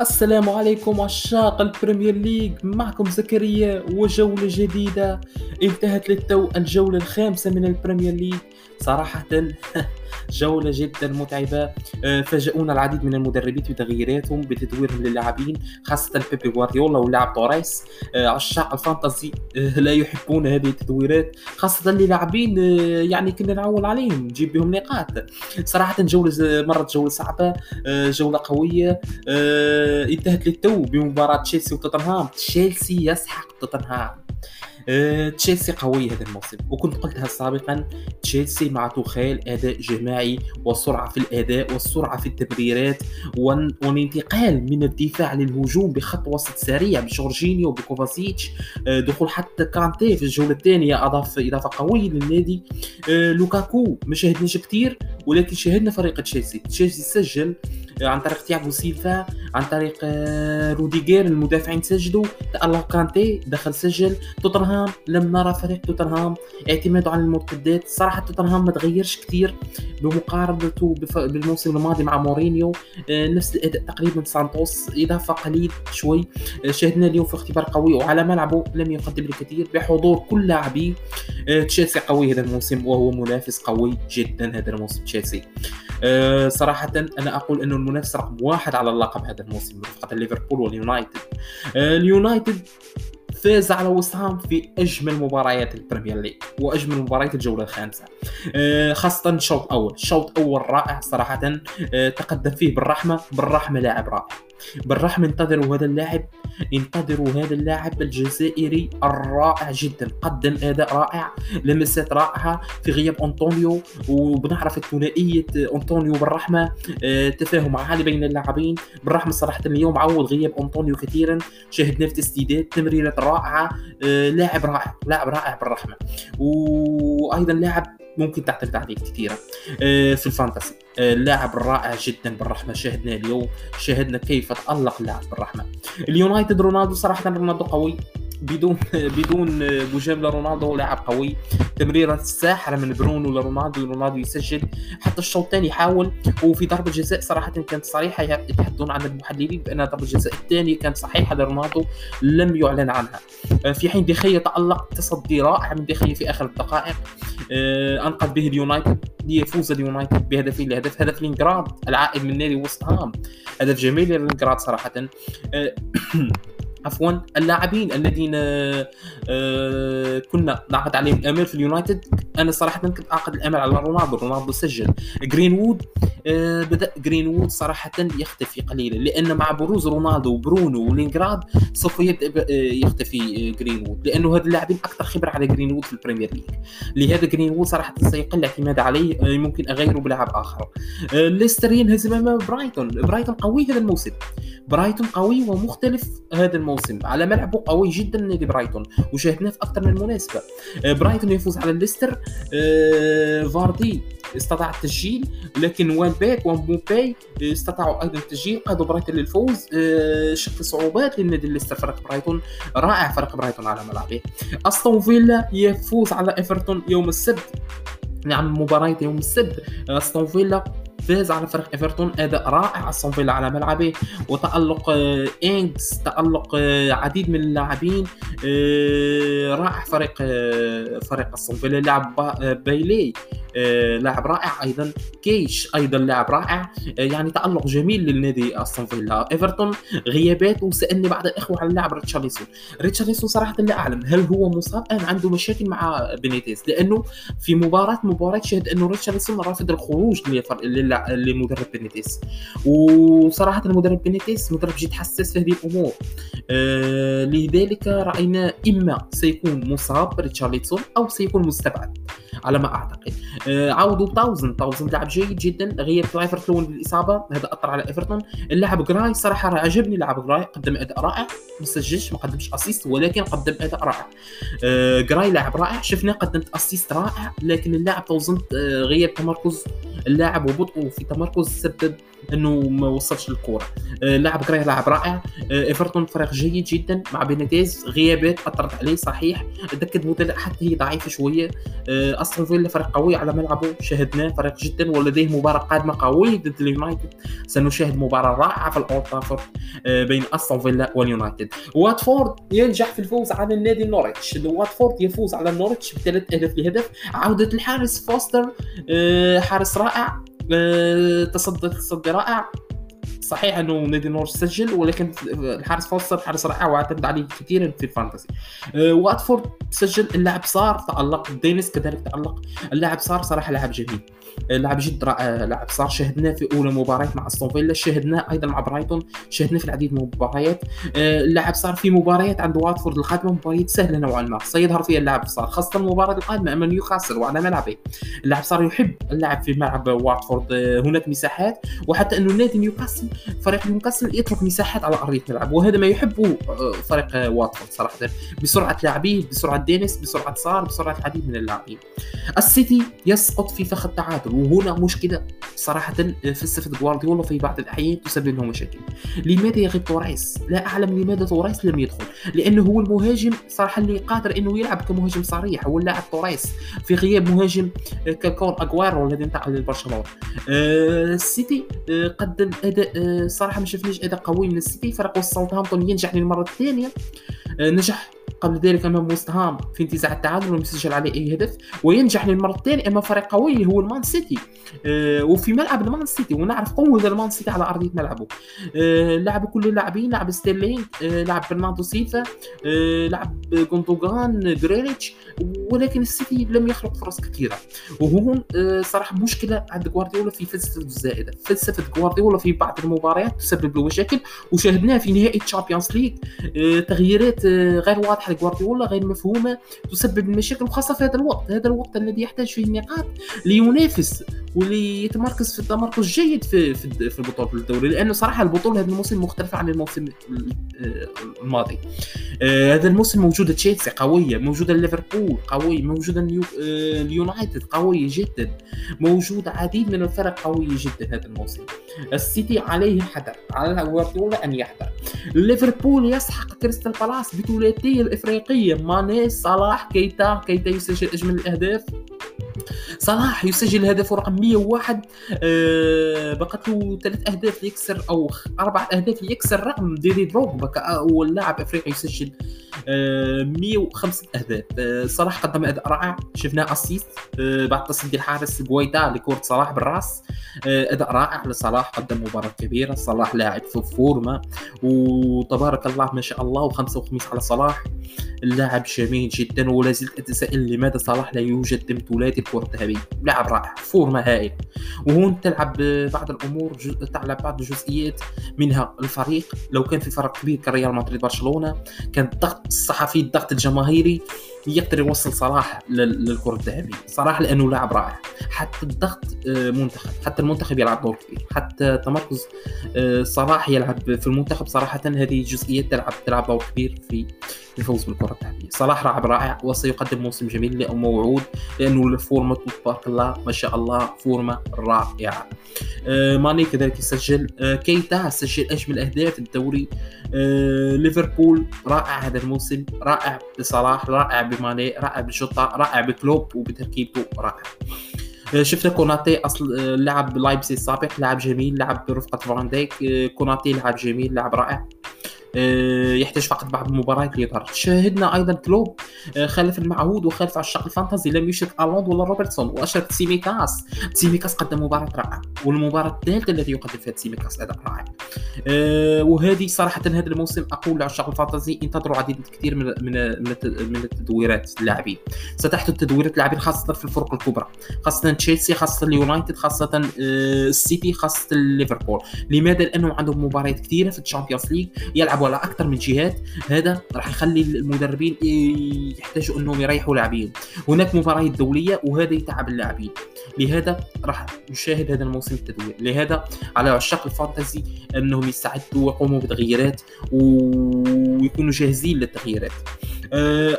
السلام عليكم عشاق البريمير ليج، معكم زكريا وجولة جديدة. انتهت للتو الجولة الخامسة من البريمير ليج، صراحة جولة جدا متعبة. فاجئونا العديد من المدربين بتغييراتهم بتدويرهم للاعبين، خاصة بيب غوارديولا واللاعب توريس. عشاق الفانتازي لا يحبون هذه التدويرات، خاصة للاعبين يعني كنا نعول عليهم نجيب بهم نقاط. صراحة جولة مرت جولة صعبة، جولة قوية، انتهت للتو بمباراة تشيلسي وتوتنهام. تشيلسي يسحق توتنهام. تشيلسي قوي هذا الموسم، وكنت قلتها سابقا. تشيلسي مع توخيل أداء جماعي وسرعة في الأداء والسرعة في التمريرات والانتقال من الدفاع للهجوم بخط وسط سريع بجورجينيو وبكوفاسيتش. دخول حتى كانتي في الجولة الثانية أضاف إضافة قوية للنادي. لوكاكو ما شاهدناش كتير، ولكن شاهدنا فريق تشيلسي سجل عن طريق تياغو سيلفا، عن طريق روديغير، المدافعين سجلوا، تألق كانتي دخل سجل. توتنهام لم نرى فريق توتنهام اعتماده على المرتدات. صراحة توتنهام ما تغيرش كثير بمقارنته بالموسم الماضي مع مورينيو، نفس الأداء تقريبا. سانتوس إضافة قليل شوي. شاهدنا اليوم في اختبار قوي وعلى ملعبه لم يقدم الكثير بحضور كل لاعبيه. تشيلسي قوي هذا الموسم، وهو منافس قوي جدا هذا الموسم تشيلسي. صراحة أنا أقول أنه المنافس رقم واحد على اللقب هذا الموسم رفقة ليفربول واليونايتد. اليونايتد فاز على وسام في أجمل مباريات البريمير ليج وأجمل مباريات الجولة الخامسة، خاصة الشوط الأول. الشوط الأول رائع صراحة، تقدم فيه بالرحمة لاعب رائع. بالرحمة انتظروا هذا اللاعب الجزائري الرائع جدا، قدم أداء رائع، لمسات رائعة في غياب أنطونيو. وبنعرف الثنائية أنطونيو بالرحمة، تفاهم عالي بين اللاعبين. بالرحمة صراحة اليوم عوض غياب أنطونيو كثيرا، شاهدناه في تسديدات، تمريرات رائعة، لاعب رائع بالرحمة. وأيضا لاعب ممكن تعتمد عليه كثيرا في الفانتسي، اللاعب الرائع جدا بالرحمة. شاهدنا اليوم، شاهدنا كيف تألق اللاعب بالرحمة. اليونايتد رونالدو، صراحة رونالدو قوي بدون مجاملة. رونالدو لاعب قوي، تمريرة ساحرة من برونو لرونالدو، رونالدو يسجل. حتى الشوط الثاني يحاول، وفي ضربة جزاء صراحة كانت صريحة، يتحدثون عن المحللين بأن ضربة الجزاء الثانية كانت صحيحة لرونالدو، لم يعلن عنها. في حين دخية تألق تصدي رائع من دخية في آخر الدقائق، أنقذ به اليونايتد ليفوز اليونايتد بهدفين لهدف. هدف لينغارد العائد من نادي وستهام، هدف جميل لينغارد صراحة. عفوا اللاعبين الذين كنا نعقد عليهم الامل في اليونايتد، انا صراحه كنت اعقد الامل على رونالدو سجل. جرينوود بدا جرينوود صراحه يختفي قليلا، لان مع بروز رونالدو وبرونو ولينغراد سوف يبدا يختفي جرينوود، لانه هذا اللاعبين اكثر خبره على جرينوود في البريمير ليج. لهذا جرينوود صراحه سيقل اعتماد عليه، ممكن اغيره بلاعب اخر. ليستر ينهزم امام برايتون قوي هذا الموسم، برايتون قوي ومختلف هذا الموسم على ملعبه، قوي جدا نادي برايتون، وشاهدناه في اكثر من مناسبه. برايتون يفوز على ليستر. فاردي استطاع التسجيل، لكن ويلبيك ومبوبي استطاعوا ايضا التسجيل، قادوا برايتون للفوز. شق صعوبات للنادي ليستر. فريق برايتون رائع، فريق برايتون على ملعبه. استون فيلا يفوز على ايفرتون يوم السبت، نعم مباراة يوم السبت. استون فيلا فاز على فريق ايفرتون، اداء رائع استون فيلا على ملعبه، وتالق انجز، تالق عديد من اللاعبين. رائع فريق استون فيلا، لاعب بايلي لاعب رائع، ايضا كيش ايضا لاعب رائع، يعني تالق جميل للنادي استون فيلا. ايفرتون غيابات، وسالني بعض الاخوه على اللاعب ريتشارلسون صراحه لا اعلم هل هو مصاب ام عنده مشاكل مع بنيتيز، لانه في مباراه شهد انه ريتشارلسون رافض الخروج للمدرب بنيتيز. وصراحه المدرب بنيتيز مدرب جد حساس في هذه الامور، لذلك راينا اما سيكون مصاب ريتشارلسون او سيكون مستبعد على ما اعتقد. عودوا تاوزن لعب جيد جدا، غياب ايفرتون بالاصابه، هذا اثر على ايفرتون. اللاعب جراي صراحه عجبني، اللاعب جراي قدم اداء رائع، ما سجلش، ما قدمش اسيست، ولكن قدم اداء رائع. جراي لاعب رائع، شفنا قدمت اسيست رائع، لكن اللاعب تاوزن غياب تمركز اللاعب وبطئه في تمركز سبب انه ما وصلش للكره. لاعب كريه لاعب رائع. ايفرتون فريق جيد جدا مع بينيتيز، غيابات اثرت عليه صحيح، دكه مدلع حتى هي ضعيفه شويه. استون فيلا فريق قوي على ملعبه، شاهدناه فريق جدا ولديه مباراه قادمه قويه ضد اليونايتد، سنشاهد مباراه رائعه في الاولد ترافورد بين استون فيلا واليونايتد. واتفورد ينجح في الفوز على النادي نوريتش، واتفورد يفوز على نوريتش بثلاث اهداف لهدف. عوده الحارس فوستر، حارس رائع، تصدي رائع. صحيح انه نادي نوريتش سجل، ولكن الحارس فوستر حارس رائع واعتمد عليه كثيرا في الفانتسي. واتفورد سجل، اللاعب صار تالق، دينيس كذلك تالق. اللاعب صار صراحه لاعب جميل، لاعب جد رائع. لاعب صار شاهدناه في اولى مباريات مع استون فيلا، شاهدناه ايضا مع برايتون، شاهدناه في العديد من المباريات. اللاعب صار في مباريات عند واتفورد القادمه مباريات سهله نوعا ما سيظهر فيها اللاعب صار، خاصه المباراه القادمه امام نيوكاسل وعلى ملعبه. اللاعب صار يحب اللعب في ملعب واتفورد، هناك مساحات، وحتى انه نادي نيوكاسل فريق نيوكاسل يترك مساحات على ارضيه الملعب، وهذا ما يحبه فريق واتفورد صراحه، بسرعه لاعبيه، بسرعه دينيس، بسرعه صار، بسرعه العديد من اللاعبين. السيتي يسقط في فخ التعادل، وهنا مشكله صراحه فلسفه غوارديولا في بعض الاحيان تسبب لهم مشاكل. لماذا يغيب توريس؟ لا اعلم لماذا توريس لم يدخل، لانه هو المهاجم صراحه اللي قادر انه يلعب كمهاجم صريح، هو اللاعب توريس في غياب مهاجم كالكون اغويرو الذي انتقل لبرشلونه. السيتي قدم اداء صراحه ما شفناش اداء قوي من السيتي. فريق ساوثهامبتون ينجح للمره الثانيه، نجح قبل ذلك امام وست هام في انتزاع التعادل ولم يسجل عليه اي هدف، وينجح للمره الثانيه امام فريق قوي هو المان سيتي، وفي ملعب المان سيتي، ونعرف قوه المان سيتي على ارضيه ملعبه. لعب كل اللاعبين، لعب ستيرلينغ، لعب برناردو سيلفا، لعب غوندوغان، جريليتش، ولكن السيتي لم يخلق فرص كثيره. وهون صراحه مشكله عند غوارديولا في فلسفته الزائده، فلسفه غوارديولا في بعض المباريات تسبب له مشاكل، وشاهدناها في نهائي تشامبيونز ليغ، تغييرات غير واضحه غوارديولا، غير مفهومه، تسبب المشاكل، وخاصه في هذا الوقت، هذا الوقت الذي يحتاج فيه النقاط لينافس وليتمركز في التمركز الجيد في البطوله الدوري، لانه صراحه البطوله هذا الموسم مختلفه عن الموسم الماضي. هذا الموسم موجوده تشيلسي قويه، موجوده ليفربول قوي، موجوده اليونايتد قويه جدا، موجوده عديد من الفرق قويه جدا هذا الموسم. السيتي عليه الحذر، على غوارديولا ان يحذر. ليفربول يسحق كريستال بالاس بثلاثيه الافريقيه، ماني، صلاح، كيتا. كيتا يسجل اجمل الاهداف، صلاح يسجل هدفه رقم 101، بقت له 3 اهداف يكسر او 4 اهداف يكسر رقم ديدي دروغبا كأول لاعب افريقي يسجل 105 اهداف. صلاح قدم اداء رائع، شفناه اسيست بعد تصدي الحارس كويتا لكره صلاح بالراس. اداء رائع لصلاح، قدم مباراه كبيره، صلاح لاعب في فورمه وتبارك الله ما شاء الله، وخمسه وخميس على صلاح، اللاعب جميل جدا. ولا زلت اتساءل لماذا صلاح لا يوجد دم ثلاثي الكره الذهبيه، لاعب رائع، فورمه هائل. وهون تلعب بعض الامور، تلعب بعض الجزئيات، منها الفريق. لو كان في فرق كبير كريال مدريد برشلونه، كان الضغط الصحفي، الضغط الجماهيري يقدر يوصل صلاح للكره الذهبيه صراحه، لانه لاعب رائع. حتى الضغط منتخب، حتى المنتخب يلعب دور كبير، حتى تمركز صلاح يلعب في المنتخب صراحه، هذه جزئيات تلعب دور كبير في الفوز بالكره الذهبيه. صلاح لاعب رائع وسيقدم موسم جميل وموعود، لانه الفورمه تبارك الله ما شاء الله، فورمه رائعه. ماني كذلك يسجل، كيتا سجل اجمل اهداف الدوري. ليفربول رائع هذا الموسم، رائع بصلاح، رائع بماني، رائع بالشطة، رائع بكلوب وبتركيبه رائع. شفنا كوناتي اصلا لاعب لايبسي السابق، لاعب جميل، لاعب برفقه فان دايك. كوناتي لاعب جميل، لاعب رائع، يحتاج فقط بعض المباريات ليظهر. شاهدنا ايضا كلوب خالف المعهود وخالف عشاق الفانتازي، لم يشرك الوند ولا روبرتسون، واشرك سيميكاس. سيميكاس قدم مباراه رائعه، والمباراه الثالثه التي يقدم فيها سيميكاس اداء رائع. وهذه صراحه هذا الموسم اقول لعشاق الفانتازي انتظروا عديد كثير من التدويرات اللاعبين، ستحدث تدويرات اللاعبين خاصه في الفرق الكبرى، خاصه تشيلسي، خاصه اليونايتد، خاصه السيتي، خاصه ليفربول. لماذا؟ لانهم عندهم مباريات كثيره في الشامبيونز ليج، يلعب ولا اكثر من جهات. هذا راح يخلي المدربين يحتاجوا انهم يريحوا لاعبين، هناك مباريات دوليه وهذا يتعب اللاعبين. لهذا راح نشاهد هذا الموسم التدوير، لهذا على عشاق الفانتازي انهم يستعدوا ويقوموا بتغييرات ويكونوا جاهزين للتغييرات.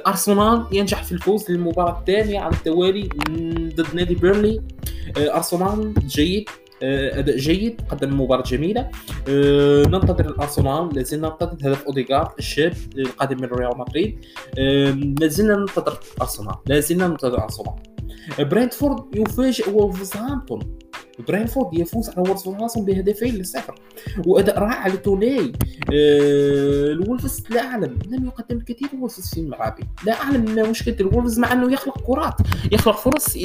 ارسنال ينجح في الفوز للمباراه الثانيه على التوالي ضد نادي بيرلي. ارسنال جيد، اداء جيد، قدم مباراه جميله. ننتظر الارسنال، لازلنا ننتظر هدف اوديغارد الشاب القادم من ريال مدريد. لازلنا ننتظر الارسنال، لازلنا ننتظر الارسنال. برينتفورد يفاجئ وولفرهامبتون، برينفورد يفوز على وولفرهامبتون بهدفين للصفر، واداء رائع لتوناي. الولفز لا اعلم، لم يقدم الكثير الولفز في الملعب، لا اعلم ما مشكله الولفز، مع انه يخلق كرات، يخلق فرص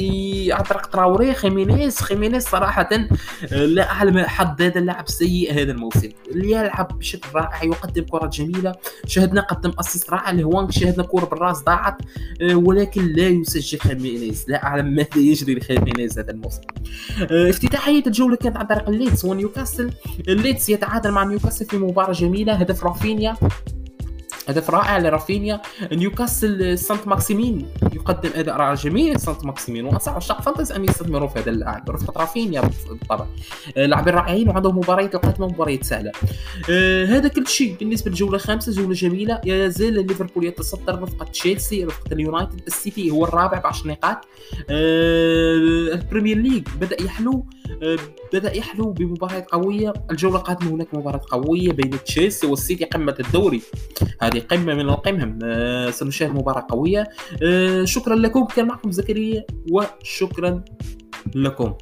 عن طريق تراوري، خيمينيز صراحه لا اعلم حظ هذا اللاعب سيء هذا الموسم، اللي يلعب بشكل رائع، يقدم كرات جميله، شاهدنا قدم اسيست رائع لهوانغ، شاهدنا كره بالراس ضاعت ولكن لا يسجل خيمينيز، لا اعلم ماذا يجري لخيمينيز هذا الموسم. افتتاحية الجولة كانت عن طريق ليدز ونيوكاسل، ليدز يتعادل مع نيوكاسل في مباراة جميلة، هدف رافينيا، هدف رائع لرافينيا. نيوكاسل سانت ماكسيمين يقدم اداء رائع جميل، سانت ماكسيمين وانصح عشاق فانتز ان يستثمروا في هذا اللاعب، رفقه رافينيا بالطبع، لاعبين رائعين وعندهم مباريات القادمه مباريات سهله. هذا كل شيء بالنسبه للجوله الخامسه، جوله جميله، يزال ليفربول يتصدر رفقه تشيلسي، رفقه اليونايتد، السيتي هو الرابع ب10 نقاط. البريمير ليج بدا يحلو، بمباريات قويه، الجوله القادمه هناك مباراه قويه بين تشيلسي والسيتي، قمه الدوري، هذه قمة من القمم، سنشاهد مباراة قوية. شكرا لكم، كان معكم زكريا وشكرا لكم.